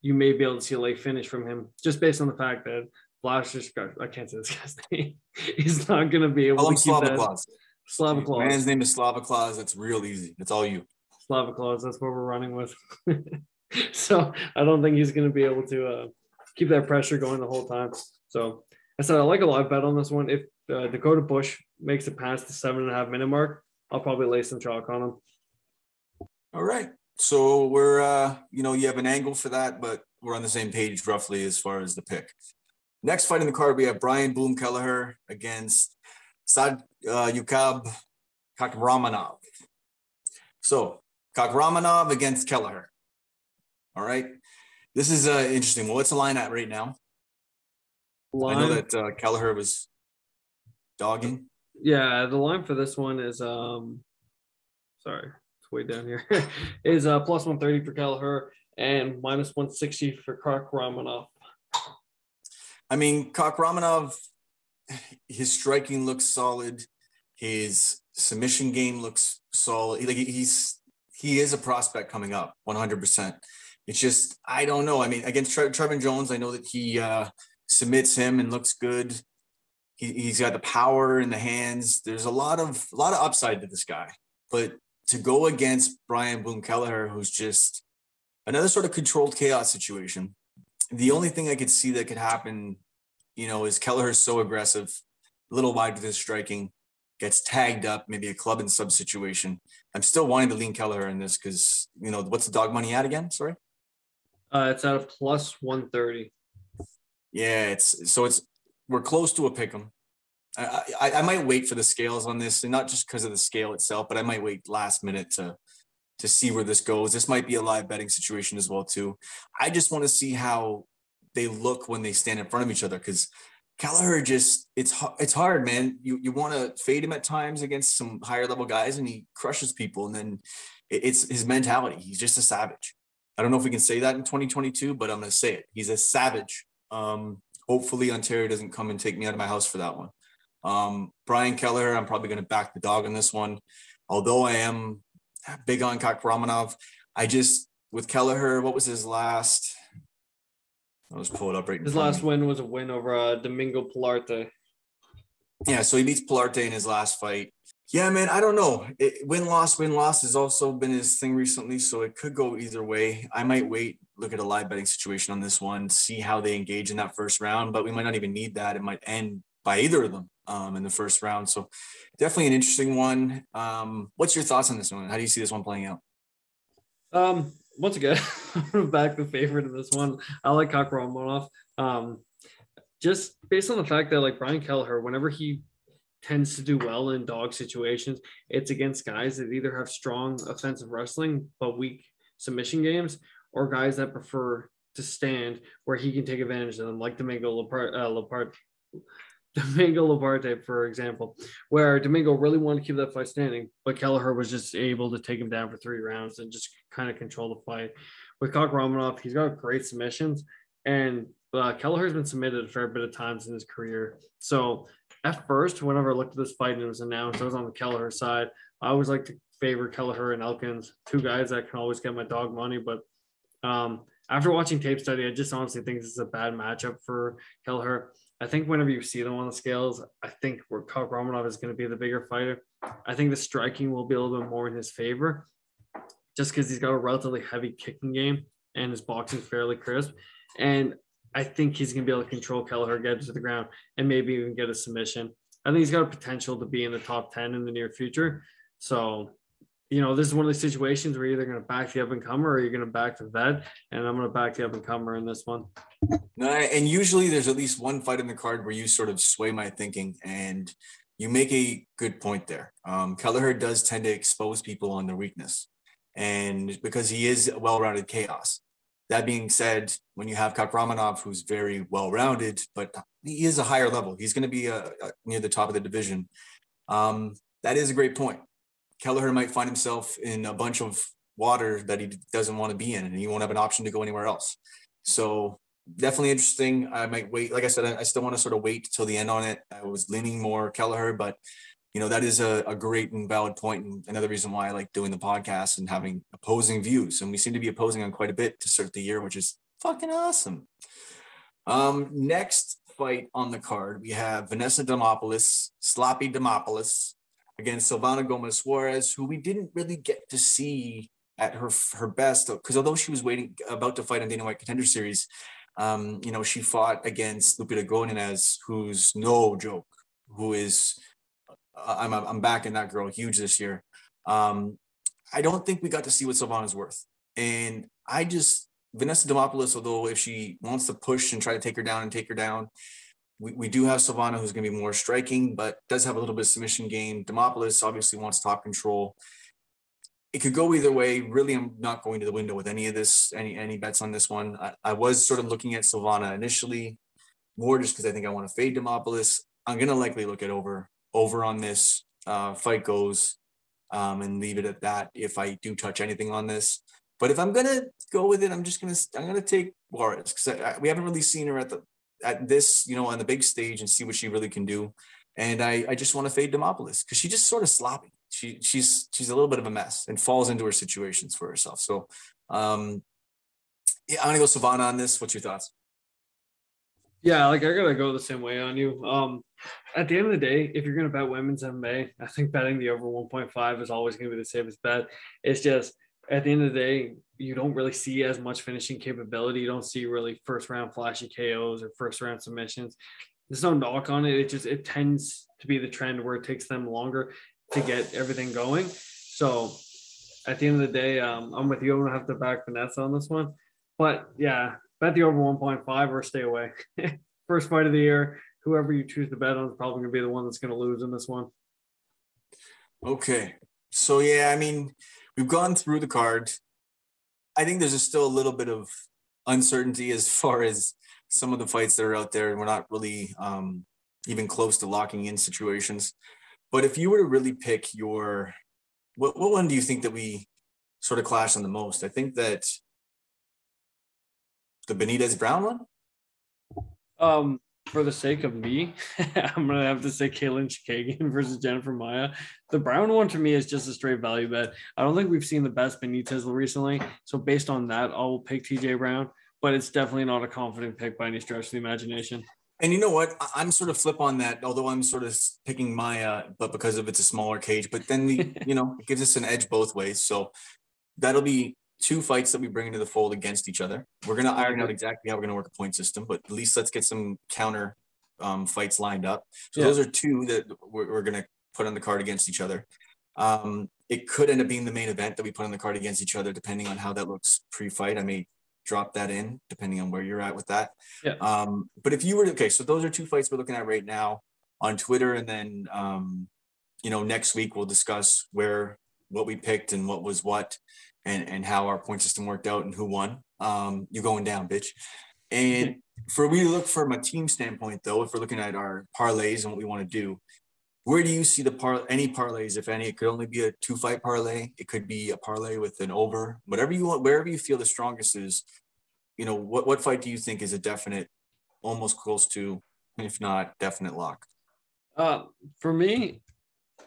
you may be able to see a late finish from him, just based on the fact that Vlash just got, I can't say this guy's name. He's not going to be able I'll to keep Slava that. Claus. Slava Klaus. Man's name is Slava Klaus. That's real easy. That's all you. Slava Klaus. That's what we're running with. So I don't think he's going to be able to uh, keep that pressure going the whole time. So I said I like a live bet on this one. If uh, Dakota Bush makes it past the seven and a half minute mark, I'll probably lay some chalk on him. All right. So we're, uh, you know, you have an angle for that, but we're on the same page roughly as far as the pick. Next fight in the card, we have Brian Boom Kelleher against Sad uh, Yukab Kakramanov. So Kakramanov against Kelleher. All right. This is uh, interesting. Well, what's the line at right now? Line. I know that uh, Kelleher was dogging. Yeah, the line for this one is, um, sorry. way down here, is uh, plus one thirty for Kelleher and minus one sixty for Kakramanov. I mean, Kakramanov, his striking looks solid. His submission game looks solid. Like he's He is a prospect coming up, one hundred percent. It's just, I don't know. I mean, against Tre- Trevin Jones, I know that he uh, submits him and looks good. He, he's got the power in the hands. There's a lot of, a lot of upside to this guy, but to go against Brian Boom Kelleher, who's just another sort of controlled chaos situation. The only thing I could see that could happen, you know, is Kelleher's so aggressive, a little wide with his striking, gets tagged up, maybe a club and sub situation. I'm still wanting to lean Kelleher in this because, you know, what's the dog money at again? Sorry. Uh, it's at a plus one thirty. Yeah, it's so it's we're close to a pick 'em. I, I, I might wait for the scales on this, and not just because of the scale itself, but I might wait last minute to to see where this goes. This might be a live betting situation as well, too. I just want to see how they look when they stand in front of each other, because Kelleher just, it's it's hard, man. You you want to fade him at times against some higher level guys, and he crushes people. And then it, it's his mentality. He's just a savage. I don't know if we can say that in twenty twenty-two, but I'm going to say it. He's a savage. Um, hopefully Ontario doesn't come and take me out of my house for that one. Um, Brian Kelleher, I'm probably going to back the dog on this one. Although I am big on Kakhramanov, I just, with Kelleher, what was his last? I'll just pull it up right now. His last win was a win over uh, Domingo Pilarte. Yeah, so he beats Pilarte in his last fight. Yeah, man, I don't know. It, win-loss, win-loss has also been his thing recently, so it could go either way. I might wait, look at a live betting situation on this one, see how they engage in that first round, but we might not even need that. It might end by either of them um, in the first round. So definitely an interesting one. Um, what's your thoughts on this one? How do you see this one playing out? Um. Once again, I'm back the favorite in this one. I like Kakhramonov. Um, just based on the fact that, like, Brian Kelleher, whenever he tends to do well in dog situations, it's against guys that either have strong offensive wrestling but weak submission games, or guys that prefer to stand where he can take advantage of them, like Domingo Laparte, uh, Laparte, Domingo Laparte, for example, where Domingo really wanted to keep that fight standing, but Kelleher was just able to take him down for three rounds and just kind of control the fight. With Kakhramonov, he's got great submissions, and uh, Kelleher's been submitted a fair bit of times in his career. So at first, whenever I looked at this fight and it was announced, I was on the Kelleher side. I always like to favor Kelleher and Elkins, two guys that can always get my dog money, but um, after watching tape study, I just honestly think this is a bad matchup for Kelleher. I think whenever you see them on the scales, I think where Kakhramonov is going to be the bigger fighter. I think the striking will be a little bit more in his favor, just because he's got a relatively heavy kicking game and his boxing fairly crisp. And I think he's going to be able to control Kelleher, get him to the ground, and maybe even get a submission. I think he's got a potential to be in the top ten in the near future. So, you know, this is one of those situations where you're either going to back the up-and-comer or you're going to back the vet, and I'm going to back the up-and-comer in this one. No, and usually there's at least one fight in the card where you sort of sway my thinking, and you make a good point there. Um, Kelleher does tend to expose people on their weakness, and because he is well-rounded chaos. That being said, when you have Kakhramonov, who's very well-rounded, but he is a higher level. He's going to be uh, near the top of the division. Um, that is a great point. Kelleher might find himself in a bunch of water that he doesn't want to be in, and he won't have an option to go anywhere else. So definitely interesting. I might wait. Like I said, I still want to sort of wait till the end on it. I was leaning more Kelleher, but, you know, that is a, a great and valid point, and another reason why I like doing the podcast and having opposing views. And we seem to be opposing on quite a bit to start the year, which is fucking awesome. Um, next fight on the card, we have Vanessa Demopoulos, Sloppy Demopoulos, against Silvana Gomez Suarez, who we didn't really get to see at her her best, because although she was waiting about to fight in Dana White Contender Series, um, you know, she fought against Lupita Gonines, who's no joke, who is uh, I'm I'm backing that girl huge this year. Um, I don't think we got to see what Silvana's worth, and I just Vanessa Demopoulos, although if she wants to push and try to take her down and take her down. We, we do have Silvana, who's going to be more striking, but does have a little bit of submission game. Demopoulos obviously wants top control. It could go either way. Really, I'm not going to the window with any of this, any any bets on this one. I, I was sort of looking at Silvana initially, more just because I think I want to fade Demopoulos. I'm going to likely look at over, over on this uh, fight goes um, and leave it at that if I do touch anything on this. But if I'm going to go with it, I'm just going to I'm going to take Juarez, because we haven't really seen her at the at this, you know, on the big stage and see what she really can do. And I, I just want to fade Demopoulos because she's just sort of sloppy. She she's, she's a little bit of a mess and falls into her situations for herself. So um, yeah, I'm going to go Silvana on this. What's your thoughts? Yeah, like I got to go the same way on you. Um, at the end of the day, if you're going to bet women's M M A, I think betting the over one point five is always going to be the safest bet. It's just, at the end of the day, you don't really see as much finishing capability. You don't see really first round flashy K Os or first round submissions. There's no knock on it. It just, it tends to be the trend where it takes them longer to get everything going. So at the end of the day, um, I'm with you. I'm going to have to back Vanessa on this one, but yeah, bet the over one point five or stay away. First fight of the year, whoever you choose to bet on is probably going to be the one that's going to lose in this one. Okay. So yeah, I mean, we've gone through the card. I think there's just still a little bit of uncertainty as far as some of the fights that are out there, we're not really um, even close to locking in situations. But if you were to really pick your, what, what one do you think that we sort of clash on the most? I think that the Benitez-Brown one? Um, for the sake of me, I'm going to have to say Katlyn Chookagian versus Jennifer Maia. The Brown one to me is just a straight value bet. I don't think we've seen the best Benitez recently. So based on that, I'll pick T J Brown. But it's definitely not a confident pick by any stretch of the imagination. And you know what? I'm sort of flip on that, although I'm sort of picking Maia, but because of it's a smaller cage. But then, we, you know, it gives us an edge both ways. So that'll be two fights that we bring into the fold against each other. We're going to iron out exactly how we're going to work a point system, but at least let's get some counter um, fights lined up. So yeah. Those are two that we're, we're going to put on the card against each other. Um, it could end up being the main event that we put on the card against each other, depending on how that looks pre-fight. I mean, drop that in depending on where you're at with that. Yeah. Um, but if you were to, okay, so those are two fights we're looking at right now on Twitter. And then, um, you know, next week we'll discuss where, what we picked and what was what and, and how our point system worked out and who won. Um, you're going down, bitch. And for we look from a team standpoint though, if we're looking at our parlays and what we want to do, where do you see the par any parlays, if any? It could only be a two-fight parlay. It could be a parlay with an over. Whatever you want, wherever you feel the strongest is, you know, what, what fight do you think is a definite, almost close to, if not definite lock? Uh, for me,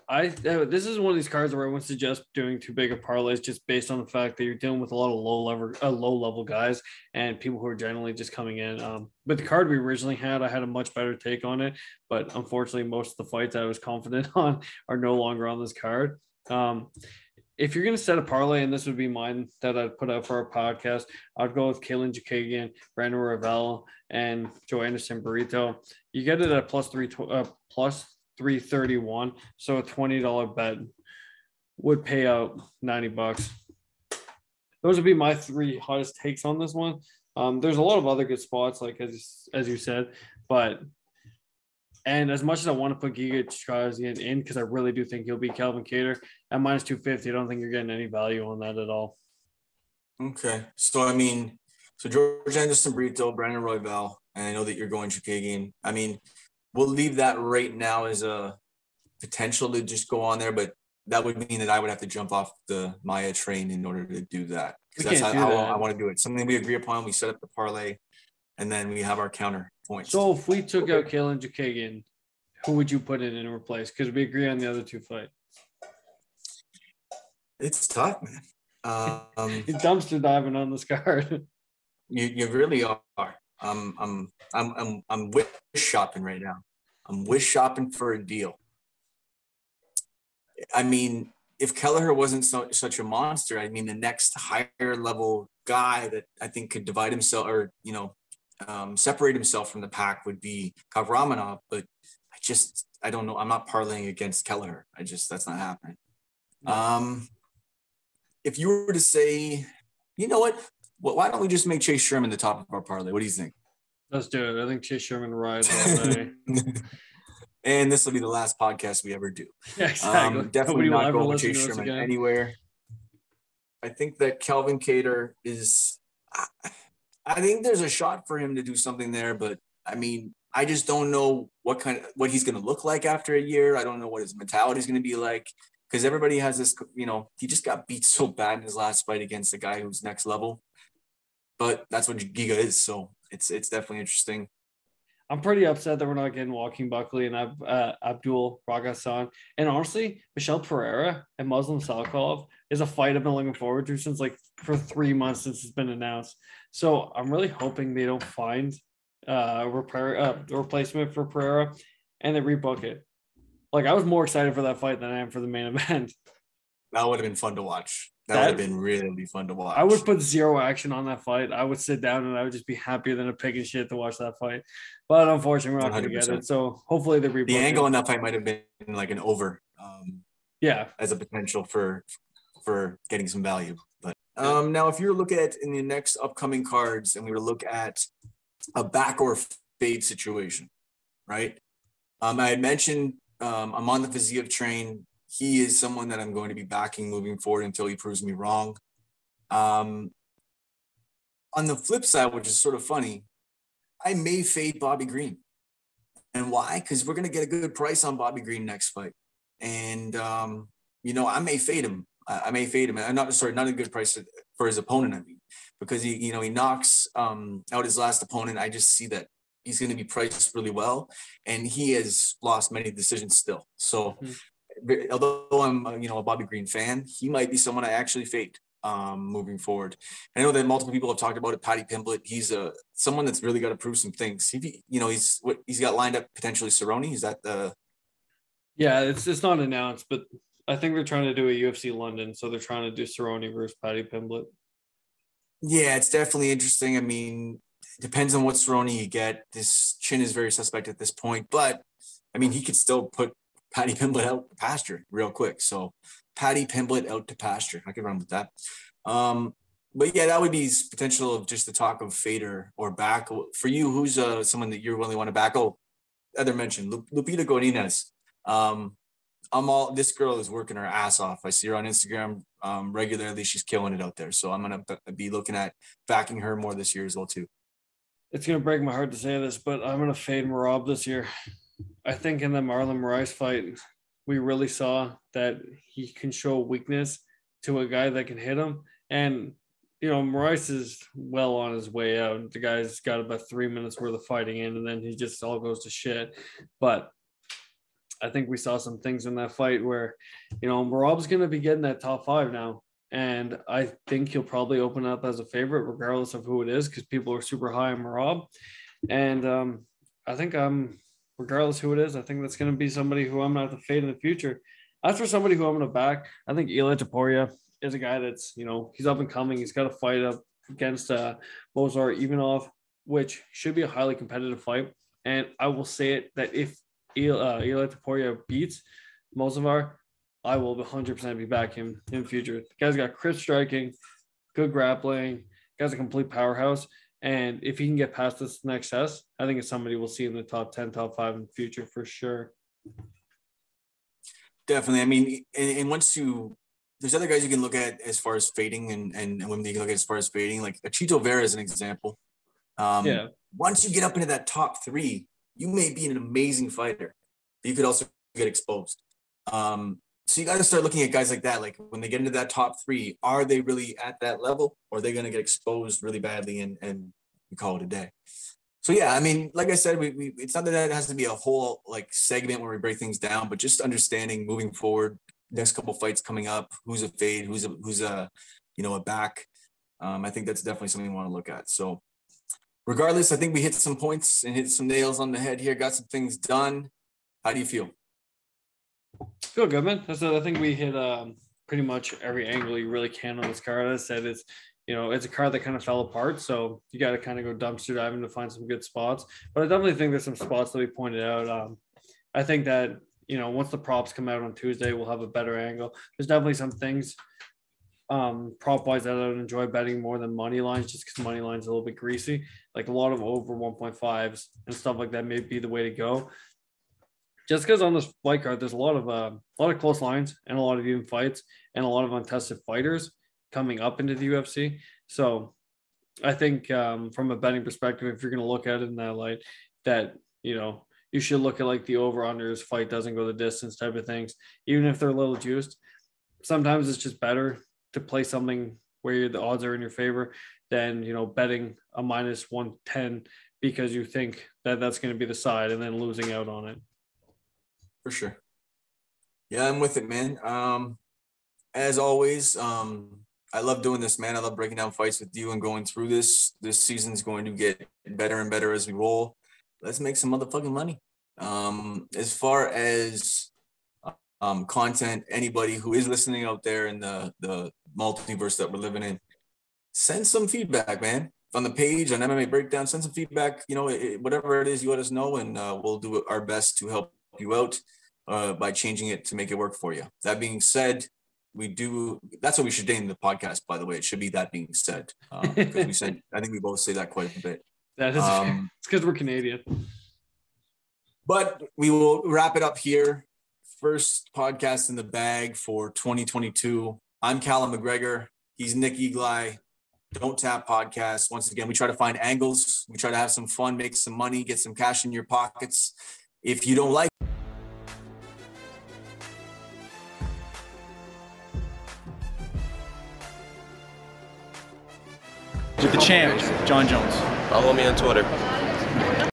I uh, this is one of these cards where I wouldn't suggest doing too big of parlays just based on the fact that you're dealing with a lot of low-level uh, low-level guys and people who are generally just coming in. Um, but the card we originally had, I had a much better take on it. But unfortunately, most of the fights I was confident on are no longer on this card. Um, if you're going to set a parlay, and this would be mine that I'd put out for our podcast, I'd go with Katlyn Chookagian, Brandon Royval, and Jorge Anderson Brito. You get it at plus three uh, plus three thirty-one, so a twenty dollar bet would pay out ninety bucks. Those would be my three hottest takes on this one. Um, there's a lot of other good spots, like as as you said, but and as much as I want to put Giga Chikadze in, because I really do think he'll be Calvin Kattar at minus two fifty, I don't think you're getting any value on that at all. Okay, so I mean, so Jorge Anderson Brito, Brandon Royval, and I know that you're going Chookagian. I mean, we'll leave that right now as a potential to just go on there, but that would mean that I would have to jump off the Maia train in order to do that. Because that's how, how that. I want to do it. Something we agree upon, we set up the parlay, and then we have our counter points. So if we took out Katlyn Chookagian, who would you put in and replace? Because we agree on the other two fights. It's tough, man. Um, You're dumpster diving on this card. You, you really are. I'm I'm I'm I'm I'm wish shopping right now. I'm wish shopping for a deal. I mean, if Kelleher wasn't so, such a monster, I mean, the next higher level guy that I think could divide himself or you know um, separate himself from the pack would be Kavramanov. But I just I don't know. I'm not parlaying against Kelleher. I just that's not happening. Um, if you were to say, you know what? Well, why don't we just make Chase Sherman the top of our parlay? What do you think? Let's do it. I think Chase Sherman rides all day. And this will be the last podcast we ever do. Yeah, exactly. Um, definitely not going with Chase Sherman again. Anywhere. I think that Calvin Kattar is – I think there's a shot for him to do something there, but, I mean, I just don't know what kind of, what he's going to look like after a year. I don't know what his mentality is going to be like because everybody has this – you know, he just got beat so bad in his last fight against a guy who's next level. But that's what Giga is, so it's it's definitely interesting. I'm pretty upset that we're not getting Joaquin Buckley and uh, Abdul Raghasan. And honestly, Michel Pereira and Muslim Salkov is a fight I've been looking forward to since like for three months since it's been announced. So I'm really hoping they don't find uh, repair, uh, a replacement for Pereira and they rebook it. Like I was more excited for that fight than I am for the main event. That would have been fun to watch. That, that would have been really fun to watch. I would put zero action on that fight. I would sit down and I would just be happier than a pig and shit to watch that fight. But unfortunately, we're not going to get it. So hopefully they rebook. The angle on that fight might have been like an over. Um, yeah. As a potential for for getting some value. But um, now if you're looking at in the next upcoming cards and we were to look at a back or fade situation, right? Um, I had mentioned um, I'm on the Fiziev train. He is someone that I'm going to be backing moving forward until he proves me wrong. Um, on the flip side, which is sort of funny, I may fade Bobby Green. And why? Because we're going to get a good price on Bobby Green next fight. And, um, you know, I may fade him. I may fade him. I'm not sorry, not a good price for his opponent, I mean, because he, you know, he knocks um, out his last opponent. I just see that he's going to be priced really well, and he has lost many decisions still. So, mm-hmm. although I'm, you know, a Bobby Green fan, he might be someone I actually fade um, moving forward. I know that multiple people have talked about it. Paddy Pimblett, he's a someone that's really got to prove some things. He, you know, he's what he's got lined up potentially. Cerrone, is that the? Yeah, it's it's not announced, but. I think they're trying to do a U F C London, so they're trying to do Cerrone versus Paddy Pimblett. Yeah, it's definitely interesting. I mean, it depends on what Cerrone you get. This chin is very suspect at this point, but, I mean, he could still put Paddy Pimblett out to pasture real quick. So, Paddy Pimblett out to pasture. I could run with that. Um, but, yeah, that would be potential of just the talk of fader or back. For you, who's uh, someone that you really want to back? Oh, other mention, Lup- Lupita Godinez. Um I'm all, this girl is working her ass off. I see her on Instagram um, regularly. She's killing it out there. So I'm going to be looking at backing her more this year as well too. It's going to break my heart to say this, but I'm going to fade Merab this year. I think in the Marlon Moraes fight, we really saw that he can show weakness to a guy that can hit him. And, you know, Moraes is well on his way out. The guy's got about three minutes worth of fighting in, and then he just all goes to shit. But I think we saw some things in that fight where, you know, Merab's going to be getting that top five now. And I think he'll probably open up as a favorite, regardless of who it is, because people are super high on Merab. And um, I think I'm, regardless who it is, I think that's going to be somebody who I'm going to have to fade in the future. As for somebody who I'm going to back, I think Eli Topuria is a guy that's, you know, he's up and coming. He's got a fight up against uh, Mozart Ivanov, which should be a highly competitive fight. And I will say it that if Uh, Eli Topuria beats Mozavar, I will one hundred percent be back him in the future. The guy's got crisp striking, good grappling, guy's a complete powerhouse, and if he can get past this next test, I think it's somebody we'll see in the top ten, top five in the future for sure. Definitely. I mean, and, and once you, there's other guys you can look at as far as fading and, and women you can look at as far as fading, like Chito Vera is an example. Um, yeah. Once you get up into that top three, you may be an amazing fighter, but you could also get exposed. Um, so you got to start looking at guys like that. Like when they get into that top three, are they really at that level, or are they going to get exposed really badly and and we call it a day? So yeah, I mean, like I said, we, we it's not that it has to be a whole like segment where we break things down, but just understanding moving forward, next couple fights coming up, who's a fade, who's a who's a you know a back. Um, I think that's definitely something we want to look at. So. Regardless, I think we hit some points and hit some nails on the head here. Got some things done. How do you feel? Feel good, man. I said I think we hit um, pretty much every angle you really can on this card. I said it's, you know, it's a card that kind of fell apart, so you got to kind of go dumpster diving to find some good spots. But I definitely think there's some spots that we pointed out. Um, I think that you know once the props come out on Tuesday, we'll have a better angle. There's definitely some things. Um, prop wise, I don't enjoy betting more than money lines just because money lines are a little bit greasy. Like a lot of over one point fives and stuff like that may be the way to go. Just because on this fight card, there's a lot of uh, a lot of close lines and a lot of even fights and a lot of untested fighters coming up into the U F C. So I think um, from a betting perspective, if you're going to look at it in that light, that you know you should look at like the over-unders, fight doesn't go the distance type of things, even if they're a little juiced. Sometimes it's just better to play something where the odds are in your favor than, you know, betting a minus one ten because you think that that's going to be the side and then losing out on it. For sure. Yeah, I'm with it, man. Um, as always, um, I love doing this, man. I love breaking down fights with you and going through this. This season's going to get better and better as we roll. Let's make some motherfucking money. Um, as far as Um, content, anybody who is listening out there in the, the multiverse that we're living in, send some feedback, man. On the page, on M M A Breakdown, send some feedback. You know, it, whatever it is, you let us know, and uh, we'll do our best to help you out uh, by changing it to make it work for you. That being said, we do – that's what we should name the podcast, by the way. It should be That Being Said. Um, because we said, I think we both say that quite a bit. That is um, – it's because we're Canadian. But we will wrap it up here. First podcast in the bag for twenty twenty-two. I'm Callum McGregor. He's Nicky Gly. Don't Tap podcast. Once again, we try to find angles. We try to have some fun, make some money, get some cash in your pockets. If you don't like with the champ, John Jones. Follow me on Twitter.